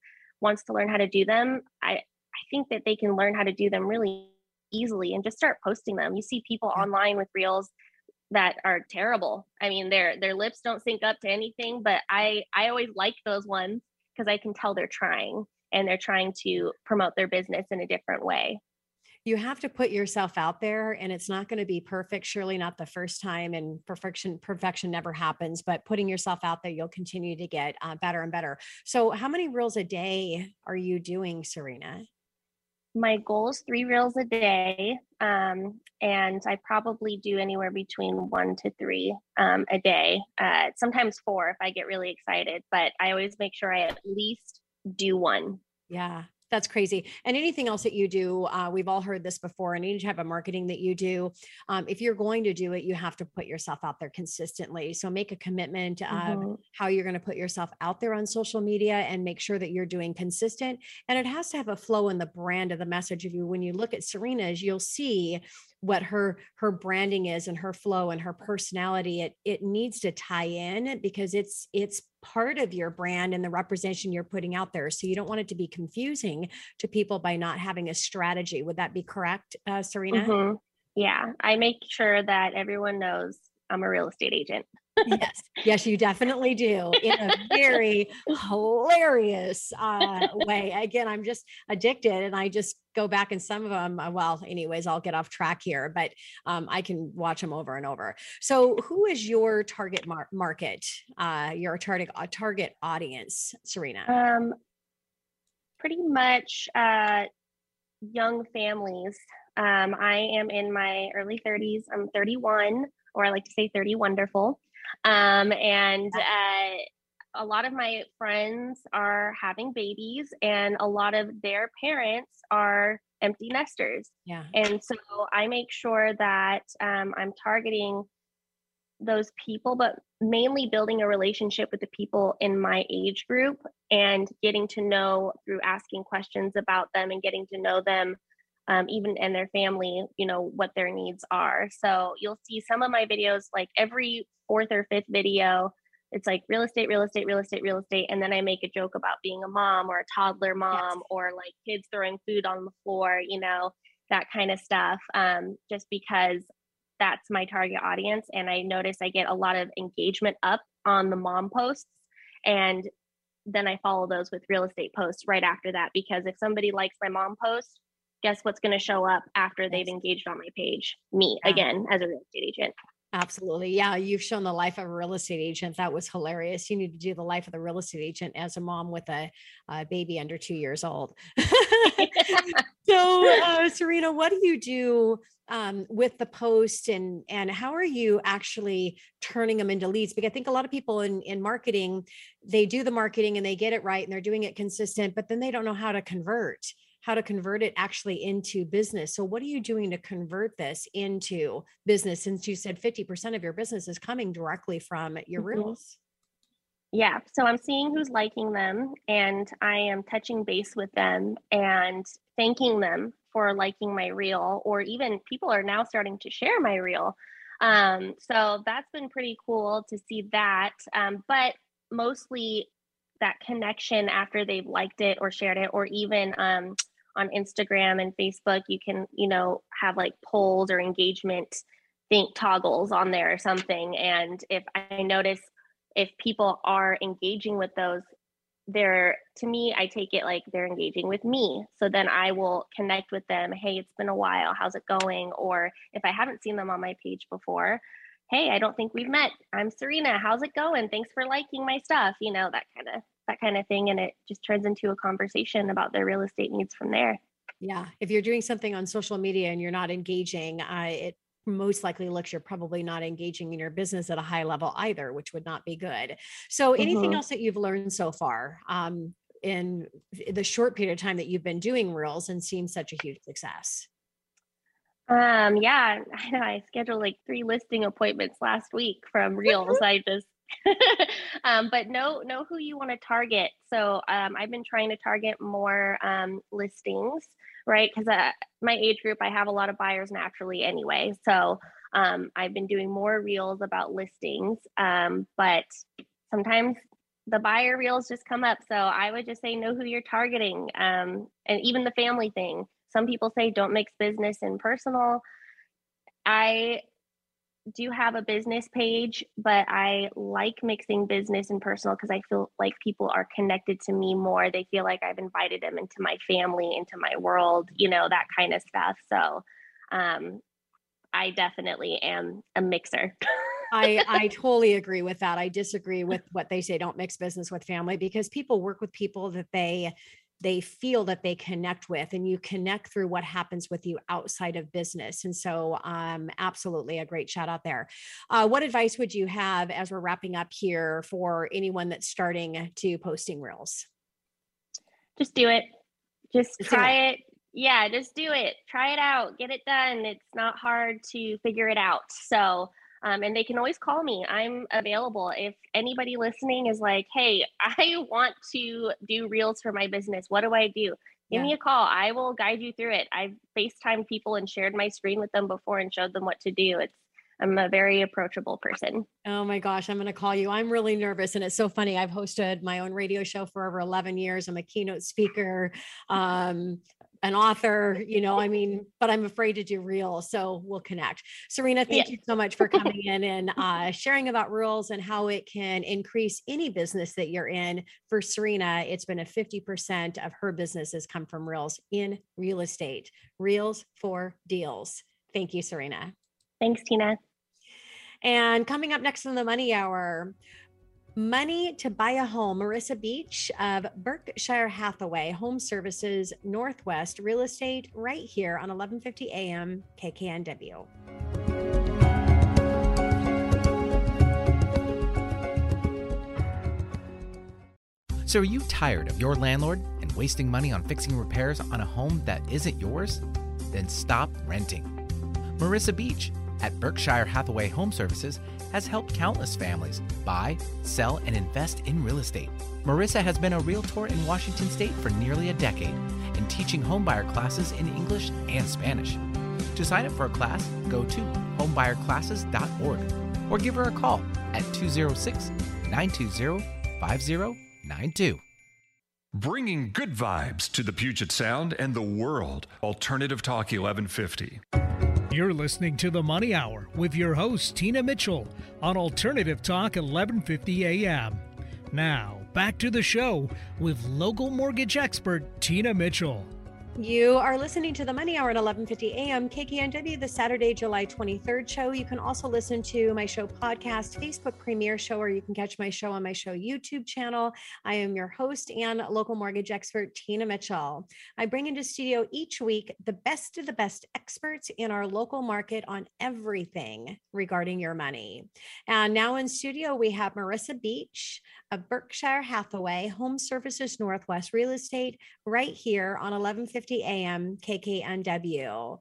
wants to learn how to do them, I, I think that they can learn how to do them really easily and just start posting them. You see people yeah. online with reels that are terrible. I mean, their, their lips don't sync up to anything, but I, I always like those ones because I can tell they're trying, and they're trying to promote their business in a different way. You have to put yourself out there, and it's not going to be perfect. Surely not the first time, and perfection, perfection never happens, but putting yourself out there, you'll continue to get uh, better and better. So how many reels a day are you doing, Sirena? my goal is three reels a day. Um, and I probably do anywhere between one to three um, a day, uh, sometimes four if I get really excited, but I always make sure I at least do one. Yeah. That's crazy. And anything else that you do, uh, we've all heard this before, and any type of marketing that you do, um, if you're going to do it, you have to put yourself out there consistently. So make a commitment of mm-hmm. how you're going to put yourself out there on social media and make sure that you're doing consistent. And it has to have a flow in the brand of the message. If you, when you look at Serena's, you'll see what her, her branding is and her flow and her personality. It, it needs to tie in because it's, it's part of your brand and the representation you're putting out there. So you don't want it to be confusing to people by not having a strategy. Would that be correct, uh, Sirena? Mm-hmm. Yeah. I make sure that everyone knows I'm a real estate agent. Yes. Yes, you definitely do, in a very hilarious uh, way. Again, I'm just addicted, and I just go back and some of them, well, anyways, I'll get off track here, but um, I can watch them over and over. So who is your target mar- market, uh, your target, uh, target audience, Sirena? Um, pretty much uh, young families. Um, I am in my early thirties. I'm thirty-one, or I like to say thirty wonderful. Um, and, uh, a lot of my friends are having babies, and a lot of their parents are empty nesters. Yeah. And so I make sure that, um, I'm targeting those people, but mainly building a relationship with the people in my age group and getting to know through asking questions about them and getting to know them, Um, even and their family, you know, what their needs are. So you'll see some of my videos, like every fourth or fifth video, it's like real estate, real estate, real estate, real estate. And then I make a joke about being a mom or a toddler mom, yes. or like kids throwing food on the floor, you know, that kind of stuff. Um, just because that's my target audience. And I notice I get a lot of engagement up on the mom posts, and then I follow those with real estate posts right after that, because if somebody likes my mom post, guess what's going to show up after they've engaged on my page? Me, yeah. Again, as a real estate agent. Absolutely. Yeah. You've shown the life of a real estate agent. That was hilarious. You need to do the life of the real estate agent as a mom with a, a baby under two years old. So, uh, Sirena, what do you do um, with the posts, and, and how are you actually turning them into leads? Because I think a lot of people in, in marketing, they do the marketing and they get it right and they're doing it consistent, but then they don't know how to convert. how to convert it actually into business. So what are you doing to convert this into business? Since you said fifty percent of your business is coming directly from your reels. Yeah. So I'm seeing who's liking them, and I am touching base with them and thanking them for liking my reel, or even people are now starting to share my reel. Um, so that's been pretty cool to see that. Um, but mostly that connection after they've liked it or shared it, or even, um, on Instagram and Facebook, you can, you know, have like polls or engagement think toggles on there or something. And if I notice if people are engaging with those, they're, to me, I take it like they're engaging with me. So then I will connect with them. Hey, it's been a while. How's it going? Or if I haven't seen them on my page before, hey, I don't think we've met. I'm Sirena. How's it going? Thanks for liking my stuff. You know, that kind of, that kind of thing. And it just turns into a conversation about their real estate needs from there. Yeah. If you're doing something on social media and you're not engaging, uh, it most likely looks you're probably not engaging in your business at a high level either, which would not be good. So mm-hmm. anything else that you've learned so far um, in the short period of time that you've been doing reels and seen such a huge success? Um, yeah, I know I scheduled like three listing appointments last week from reels. I just, um, but know, know who you want to target. So, um, I've been trying to target more, um, listings, right? Cause, uh, my age group, I have a lot of buyers naturally anyway. So, um, I've been doing more reels about listings. Um, but sometimes the buyer reels just come up. So I would just say, know who you're targeting. Um, and even the family thing. Some people say don't mix business and personal. I do have a business page, but I like mixing business and personal because I feel like people are connected to me more. They feel like I've invited them into my family, into my world, you know, that kind of stuff. So um, I definitely am a mixer. I, I totally agree with that. I disagree with what they say, don't mix business with family, because people work with people that they they feel that they connect with, and you connect through what happens with you outside of business. And so um, absolutely a great shout out there. Uh, what advice would you have as we're wrapping up here for anyone that's starting to posting reels? Just do it. Just try it. Yeah, just do it. Try it out. Get it done. It's not hard to figure it out. So, um, and they can always call me. I'm available. If anybody listening is like, hey, I want to do reels for my business, what do I do? Give yeah. me a call. I will guide you through it. I've FaceTimed people and shared my screen with them before and showed them what to do. It's I'm a very approachable person. Oh my gosh, I'm going to call you. I'm really nervous. And it's so funny. I've hosted my own radio show for over eleven years. I'm a keynote speaker, um, an author, you know, I mean, but I'm afraid to do reels. So we'll connect. Sirena, thank yeah. you so much for coming in and uh, sharing about reels and how it can increase any business that you're in. For Sirena, it's been a fifty percent of her businesses come from reels in real estate. Reels for deals. Thank you, Sirena. Thanks, Tina. And coming up next on the Money Hour, money to buy a home. Marissa Beach of Berkshire Hathaway Home Services Northwest Real Estate, right here on eleven fifty a.m. K K N W. So are you tired of your landlord and wasting money on fixing repairs on a home that isn't yours? Then stop renting. Marissa Beach at Berkshire Hathaway Home Services has helped countless families buy, sell, and invest in real estate. Marissa has been a realtor in Washington State for nearly a decade and teaching homebuyer classes in English and Spanish. To sign up for a class, go to homebuyer classes dot org or give her a call at two oh six, nine two zero, five zero nine two. Bringing good vibes to the Puget Sound and the world. Alternative Talk eleven fifty. You're listening to The Money Hour with your host, Tina Mitchell, on Alternative Talk, eleven fifty a.m. Now, back to the show with local mortgage expert, Tina Mitchell. You are listening to The Money Hour at eleven fifty a.m. K K N W, the Saturday, July twenty-third show. You can also listen to my show podcast, Facebook premiere show, or you can catch my show on my show YouTube channel. I am your host and local mortgage expert, Tina Mitchell. I bring into studio each week the best of the best experts in our local market on everything regarding your money. And now in studio, we have Marissa Beach of Berkshire Hathaway Home Services Northwest Real Estate, right here on eleven fifty a.m. K K N W.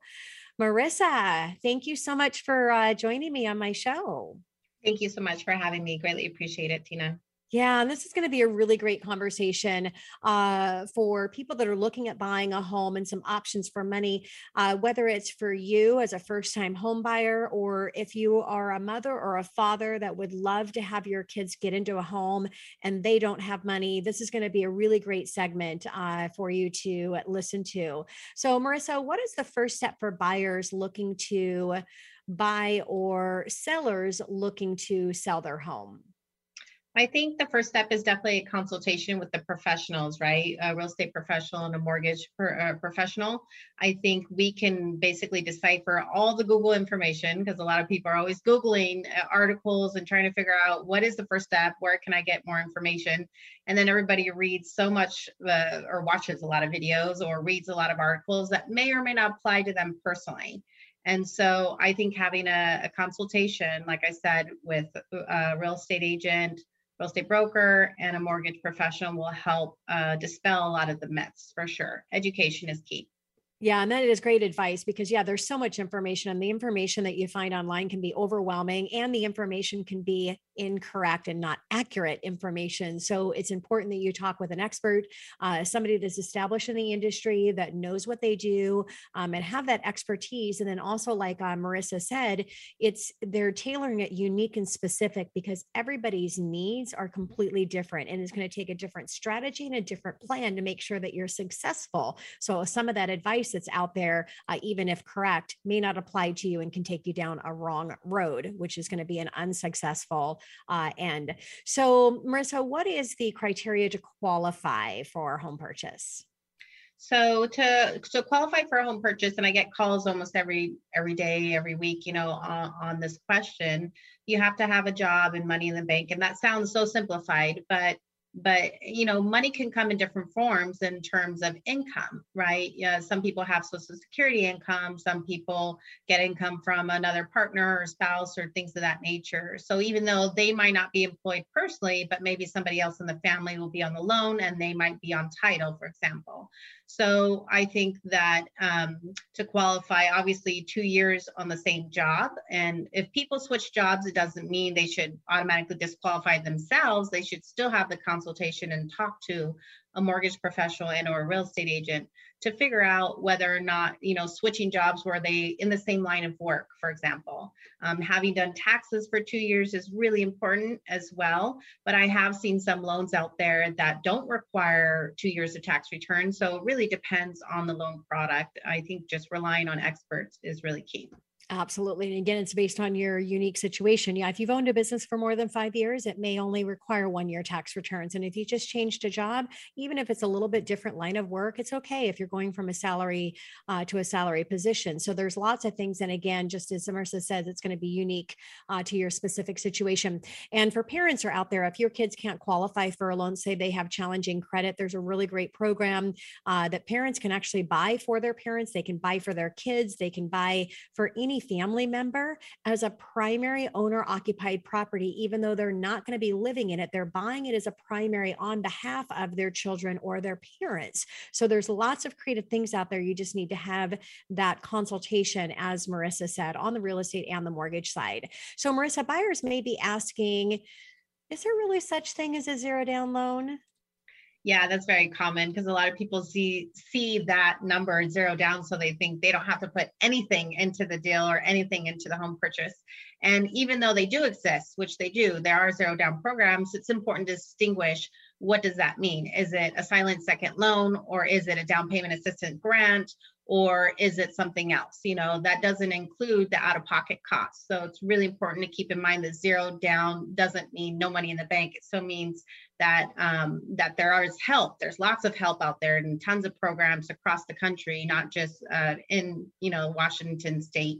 Marissa, thank you so much for uh, joining me on my show. Thank you so much for having me. Greatly appreciate it, Tina. Yeah, and this is going to be a really great conversation uh, for people that are looking at buying a home and some options for money, uh, whether it's for you as a first-time home buyer, or if you are a mother or a father that would love to have your kids get into a home and they don't have money. This is going to be a really great segment uh, for you to listen to. So, Marissa, what is the first step for buyers looking to buy or sellers looking to sell their home? I think the first step is definitely a consultation with the professionals, right? A real estate professional and a mortgage per, uh, professional. I think we can basically decipher all the Google information, because a lot of people are always Googling articles and trying to figure out what is the first step, where can I get more information? And then everybody reads so much uh, or watches a lot of videos or reads a lot of articles that may or may not apply to them personally. And so I think having a, a consultation, like I said, with a real estate agent, real estate broker, and a mortgage professional will help uh, dispel a lot of the myths for sure. Education is key. Yeah. And that is great advice, because yeah, there's so much information, and the information that you find online can be overwhelming, and the information can be incorrect and not accurate information. So it's important that you talk with an expert, uh, somebody that's established in the industry that knows what they do, um, and have that expertise. And then also, like uh, Marissa said, it's, they're tailoring it unique and specific, because everybody's needs are completely different, and it's going to take a different strategy and a different plan to make sure that you're successful. So some of that advice that's out there, uh, even if correct, may not apply to you and can take you down a wrong road, which is going to be an unsuccessful uh, end. So, Marissa, what is the criteria to qualify for home purchase? So to to qualify for a home purchase, and I get calls almost every every day, every week, you know, on, on this question, you have to have a job and money in the bank. And that sounds so simplified, but But, you know, money can come in different forms in terms of income, right? Yeah, some people have Social Security income. Some people get income from another partner or spouse or things of that nature. So even though they might not be employed personally, but maybe somebody else in the family will be on the loan and they might be on title, for example. So I think that um, to qualify, obviously two years on the same job. And if people switch jobs, it doesn't mean they should automatically disqualify themselves. They should still have the conversation consultation and talk to a mortgage professional and or a real estate agent to figure out whether or not, you know, switching jobs, were they in the same line of work, for example. Um, having done taxes for two years is really important as well, but I have seen some loans out there that don't require two years of tax return. So it really depends on the loan product. I think just relying on experts is really key. Absolutely. And again, it's based on your unique situation. Yeah. If you've owned a business for more than five years, it may only require one year tax returns. And if you just changed a job, even if it's a little bit different line of work, it's okay if you're going from a salary uh, to a salary position. So there's lots of things. And again, just as Marissa says, it's going to be unique uh, to your specific situation. And for parents who are out there, if your kids can't qualify for a loan, say they have challenging credit, there's a really great program uh, that parents can actually buy for their parents. They can buy for their kids. They can buy for any family member as a primary owner occupied property, even though they're not going to be living in it, they're buying it as a primary on behalf of their children or their parents. So there's lots of creative things out there. You just need to have that consultation, as Marissa said, on the real estate and the mortgage side. So Marissa, buyers may be asking, is there really such thing as a zero down loan? Yeah, that's very common because a lot of people see see that number zero down, so they think they don't have to put anything into the deal or anything into the home purchase. And even though they do exist, which they do, there are zero down programs, it's important to distinguish what does that mean? Is it a silent second loan, or is it a down payment assistance grant, or is it something else? You know, that doesn't include the out-of-pocket costs. So it's really important to keep in mind that zero down doesn't mean no money in the bank. It still means that um, that there is help. There's lots of help out there and tons of programs across the country, not just uh, in, you know, Washington state.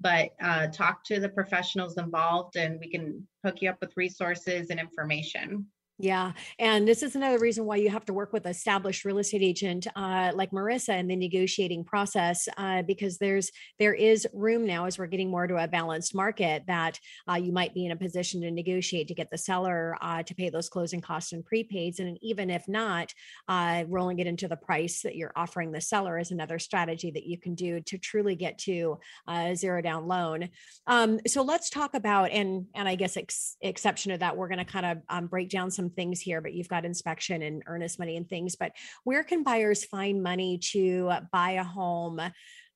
But uh, talk to the professionals involved and we can hook you up with resources and information. Yeah. And this is another reason why you have to work with an established real estate agent uh, like Marissa in the negotiating process, uh, because there's there is room now as we're getting more to a balanced market that uh, you might be in a position to negotiate to get the seller uh, to pay those closing costs and prepaids. And even if not, uh, rolling it into the price that you're offering the seller is another strategy that you can do to truly get to a zero down loan. Um, so let's talk about, and, and I guess ex- exception to that, we're going to kind of um, break down some things here, but you've got inspection and earnest money and things, but where can buyers find money to buy a home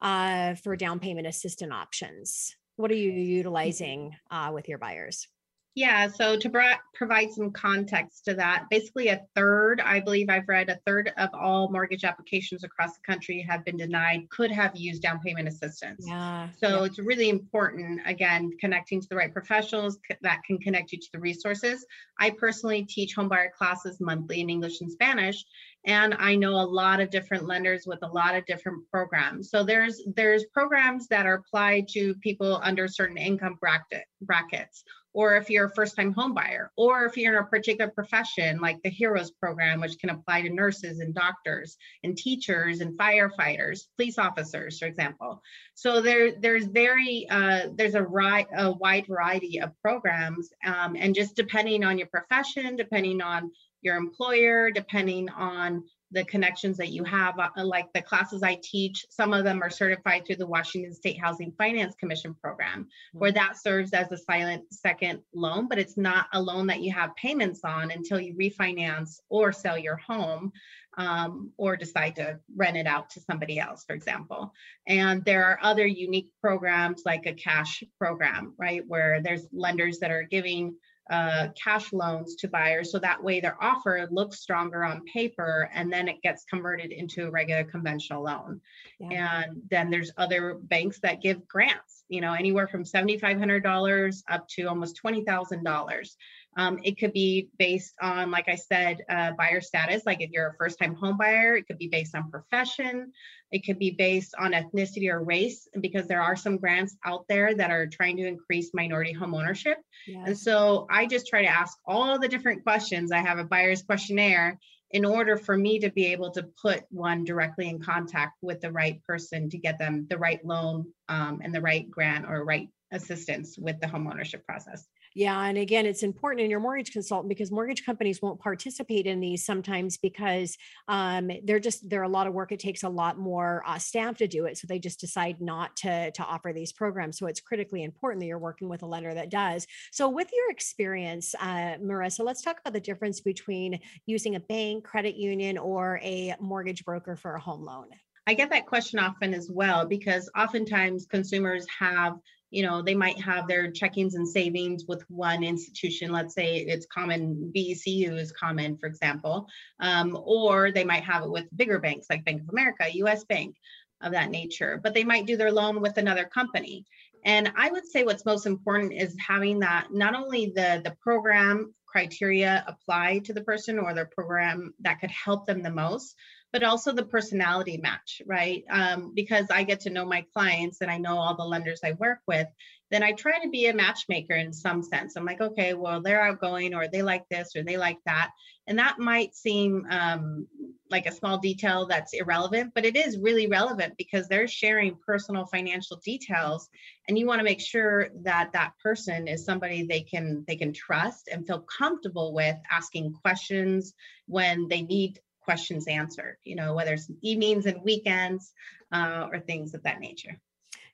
uh, for down payment assistance options? What are you utilizing uh, with your buyers? Yeah, so to bro- provide some context to that, basically a third, I believe I've read, a third of all mortgage applications across the country have been denied, could have used down payment assistance. Yeah, so yeah. It's really important, again, connecting to the right professionals c- that can connect you to the resources. I personally teach homebuyer classes monthly in English and Spanish, and I know a lot of different lenders with a lot of different programs. So there's there's programs that are applied to people under certain income bracket, brackets. Or if you're a first-time home buyer, or if you're in a particular profession like the HEROES program, which can apply to nurses and doctors and teachers and firefighters, police officers, for example. So there, there's very uh, there's a, ri- a wide variety of programs, um, and just depending on your profession, depending on your employer, depending on the connections that you have, like the classes I teach, some of them are certified through the Washington State Housing Finance Commission program, mm-hmm. where that serves as a silent second loan, but it's not a loan that you have payments on until you refinance or sell your home, um, or decide to rent it out to somebody else, for example. And there are other unique programs like a cash program, right, where there's lenders that are giving Uh, cash loans to buyers. So that way their offer looks stronger on paper, and then it gets converted into a regular conventional loan. Yeah. And then there's other banks that give grants, you know, anywhere from seven thousand five hundred dollars up to almost twenty thousand dollars. Um, it could be based on, like I said, uh, buyer status. Like if you're a first-time home buyer, it could be based on profession. It could be based on ethnicity or race, because there are some grants out there that are trying to increase minority home ownership. Yes. And so I just try to ask all the different questions. I have a buyer's questionnaire in order for me to be able to put one directly in contact with the right person to get them the right loan um, and the right grant or right assistance with the homeownership process. Yeah. And again, it's important in your mortgage consultant, because mortgage companies won't participate in these sometimes because um, they're just, they're a lot of work. It takes a lot more uh, staff to do it. So they just decide not to, to offer these programs. So it's critically important that you're working with a lender that does. So with your experience, uh, Marissa, let's talk about the difference between using a bank, credit union, or a mortgage broker for a home loan. I get that question often as well, because oftentimes consumers have, you know, they might have their checkings and savings with one institution. Let's say it's common, B E C U is common, for example, um, or they might have it with bigger banks like Bank of America, U S Bank, of that nature, but they might do their loan with another company. And I would say what's most important is having that, not only the, the program criteria apply to the person or their program that could help them the most, but also the personality match, right? Um, because I get to know my clients and I know all the lenders I work with, then I try to be a matchmaker in some sense. I'm like, okay, well, they're outgoing, or they like this, or they like that. And that might seem um, like a small detail that's irrelevant, but it is really relevant because they're sharing personal financial details. And you want to make sure that that person is somebody they can, they can trust and feel comfortable with asking questions when they need questions answered, you know, whether it's evenings and weekends uh, or things of that nature.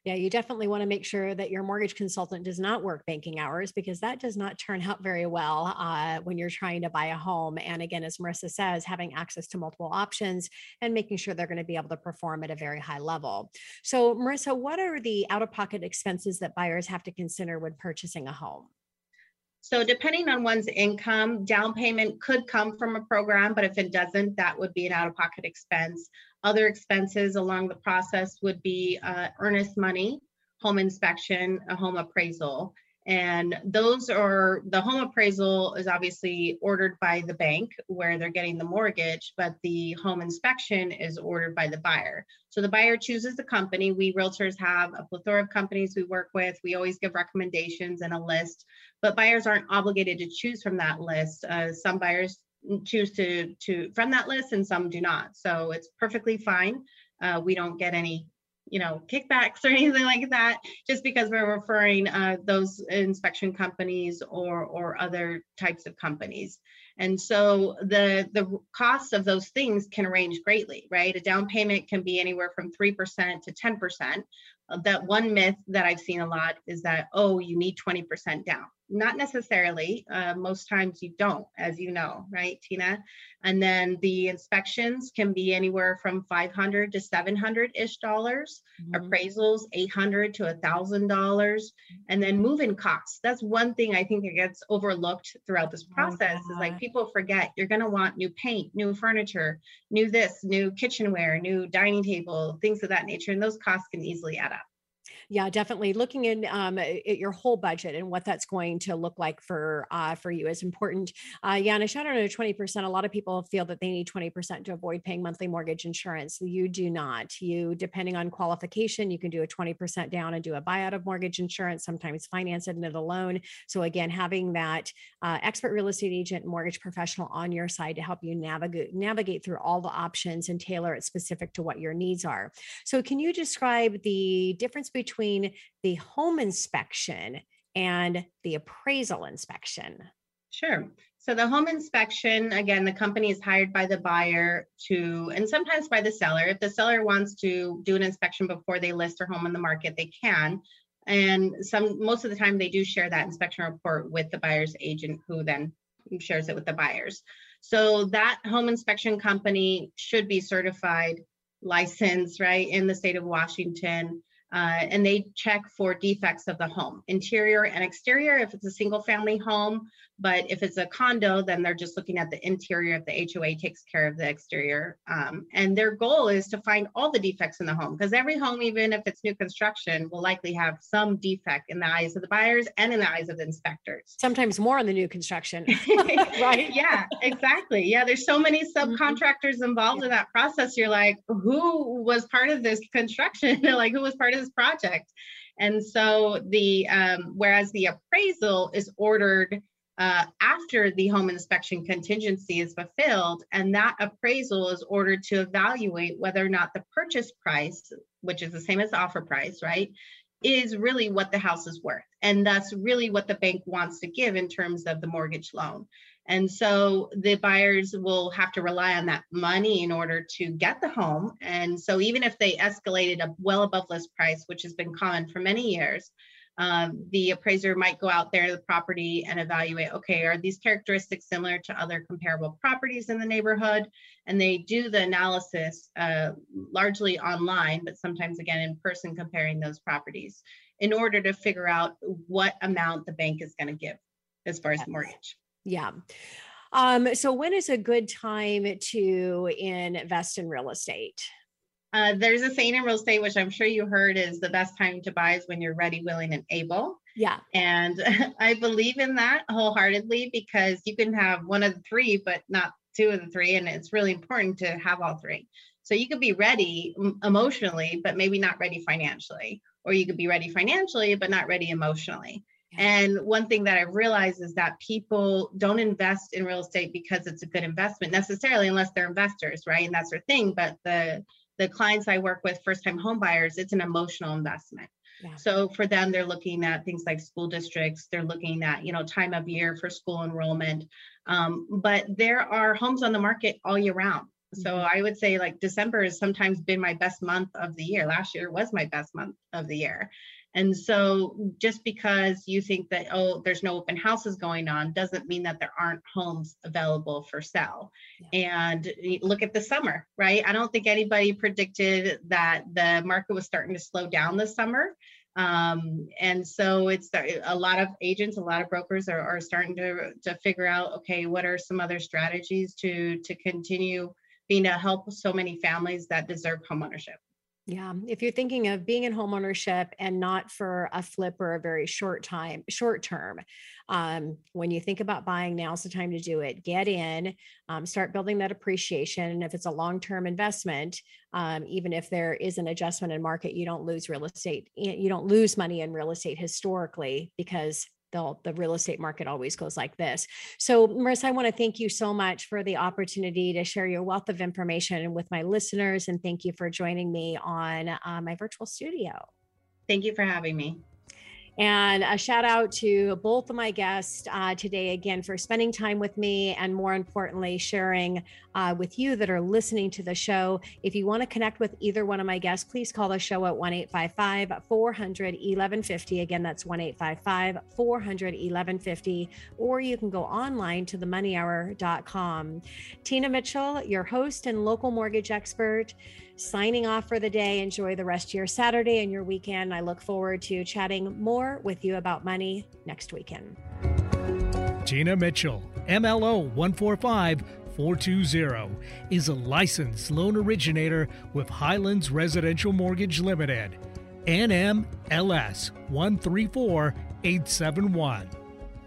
Yeah, you definitely want to make sure that your mortgage consultant does not work banking hours, because that does not turn out very well uh, when you're trying to buy a home. And again, as Marissa says, having access to multiple options and making sure they're going to be able to perform at a very high level. So Marissa, what are the out-of-pocket expenses that buyers have to consider when purchasing a home? So depending on one's income, down payment could come from a program, but if it doesn't, that would be an out-of-pocket expense. Other expenses along the process would be uh, earnest money, home inspection, a home appraisal. And those are, the home appraisal is obviously ordered by the bank where they're getting the mortgage, but the home inspection is ordered by the buyer. So the buyer chooses the company. We realtors have a plethora of companies we work with. We always give recommendations and a list, but buyers aren't obligated to choose from that list. Uh, some buyers choose to, to from that list and some do not. So it's perfectly fine. Uh, we don't get any you know, kickbacks or anything like that, just because we're referring uh, those inspection companies or or other types of companies. And so the, the costs of those things can range greatly, right? A down payment can be anywhere from three percent to ten percent. That one myth that I've seen a lot is that, oh, you need twenty percent down. Not necessarily. Uh, most times you don't, as you know, right, Tina? And then the inspections can be anywhere from five hundred dollars to seven hundred-ish dollars, mm-hmm. appraisals, eight hundred dollars to one thousand dollars, and then move-in costs. That's one thing I think that gets overlooked throughout this process oh, is like people forget you're going to want new paint, new furniture, new this, new kitchenware, new dining table, things of that nature. And those costs can easily add up. Yeah, definitely. Looking in um, at your whole budget and what that's going to look like for uh, for you is important. Uh, Janish, I don't know, twenty percent. A lot of people feel that they need twenty percent to avoid paying monthly mortgage insurance. You do not. You, depending on qualification, you can do a twenty percent down and do a buyout of mortgage insurance, sometimes finance it into the loan. So again, having that uh, expert real estate agent, mortgage professional on your side to help you navigate navigate through all the options and tailor it specific to what your needs are. So can you describe the difference between the home inspection and the appraisal inspection? Sure. So the home inspection, again, the company is hired by the buyer to, and sometimes by the seller. If the seller wants to do an inspection before they list their home on the market, they can. And some, most of the time they do share that inspection report with the buyer's agent, who then shares it with the buyers. So that home inspection company should be certified, licensed, right, in the state of Washington. Uh, and they check for defects of the home, interior and exterior, if it's a single family home. But if it's a condo, then they're just looking at the interior if the H O A takes care of the exterior. Um, and their goal is to find all the defects in the home, because every home, even if it's new construction, will likely have some defect in the eyes of the buyers and in the eyes of the inspectors. Sometimes more on the new construction, right? Yeah, exactly. Yeah, there's so many subcontractors involved yeah. in that process. You're like, who was part of this construction? Like, who was part of this project? And so the um, whereas the appraisal is ordered uh, after the home inspection contingency is fulfilled, and that appraisal is ordered to evaluate whether or not the purchase price, which is the same as the offer price, right, is really what the house is worth, and that's really what the bank wants to give in terms of the mortgage loan. And so the buyers will have to rely on that money in order to get the home. And so even if they escalated a well above list price, which has been common for many years, um, the appraiser might go out there to the property and evaluate, okay, are these characteristics similar to other comparable properties in the neighborhood? And they do the analysis uh, largely online, but sometimes again in person, comparing those properties in order to figure out what amount the bank is going to give as far as the mortgage. Yeah. Um, so when is a good time to invest in real estate? Uh, there's a saying in real estate, which I'm sure you heard, is the best time to buy is when you're ready, willing, and able. Yeah. And I believe in that wholeheartedly, because you can have one of the three, but not two of the three. And it's really important to have all three. So you could be ready emotionally, but maybe not ready financially, or you could be ready financially, but not ready emotionally. And one thing that I realized is that people don't invest in real estate because it's a good investment necessarily, unless they're investors, right? And that's their thing. But the the clients I work with, first-time home buyers, it's an emotional investment. Yeah. So for them, they're looking at things like school districts. They're looking at, you know, time of year for school enrollment. Um, but there are homes on the market all year round. So I would say like December has sometimes been my best month of the year. Last year was my best month of the year. And so just because you think that, oh, there's no open houses going on, doesn't mean that there aren't homes available for sale. Yeah. And look at the summer, right? I don't think anybody predicted that the market was starting to slow down this summer. Um, and so it's a lot of agents, a lot of brokers are, are starting to, to figure out, okay, what are some other strategies to, to continue being to help so many families that deserve homeownership. Yeah. If you're thinking of being in homeownership and not for a flip or a very short time, short term, um, when you think about buying, now's the time to do it. Get in, um, start building that appreciation. If it's a long-term investment, um, even if there is an adjustment in market, you don't lose real estate. You don't lose money in real estate historically, because The, the real estate market always goes like this. So Marissa, I want to thank you so much for the opportunity to share your wealth of information with my listeners. And thank you for joining me on uh, my virtual studio. Thank you for having me. And a shout out to both of my guests uh, today, again, for spending time with me, and more importantly, sharing uh, with you that are listening to the show. If you want to connect with either one of my guests, please call the show at one eight five five, four hundred, eleven fifty. Again, that's one eight five five, four hundred, eleven fifty, or you can go online to the money hour dot com. Tina Mitchell, your host and local mortgage expert, signing off for the day. Enjoy the rest of your Saturday and your weekend. I look forward to chatting more with you about money next weekend. Tina Mitchell, M L O one four five, four two zero, is a licensed loan originator with Highlands Residential Mortgage Limited, N M L S one three four eight seven one.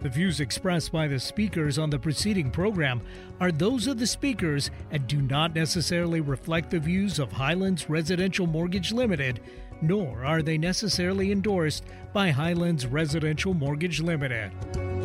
The views expressed by the speakers on the preceding program are those of the speakers and do not necessarily reflect the views of Highlands Residential Mortgage Limited, nor are they necessarily endorsed by Highlands Residential Mortgage Limited.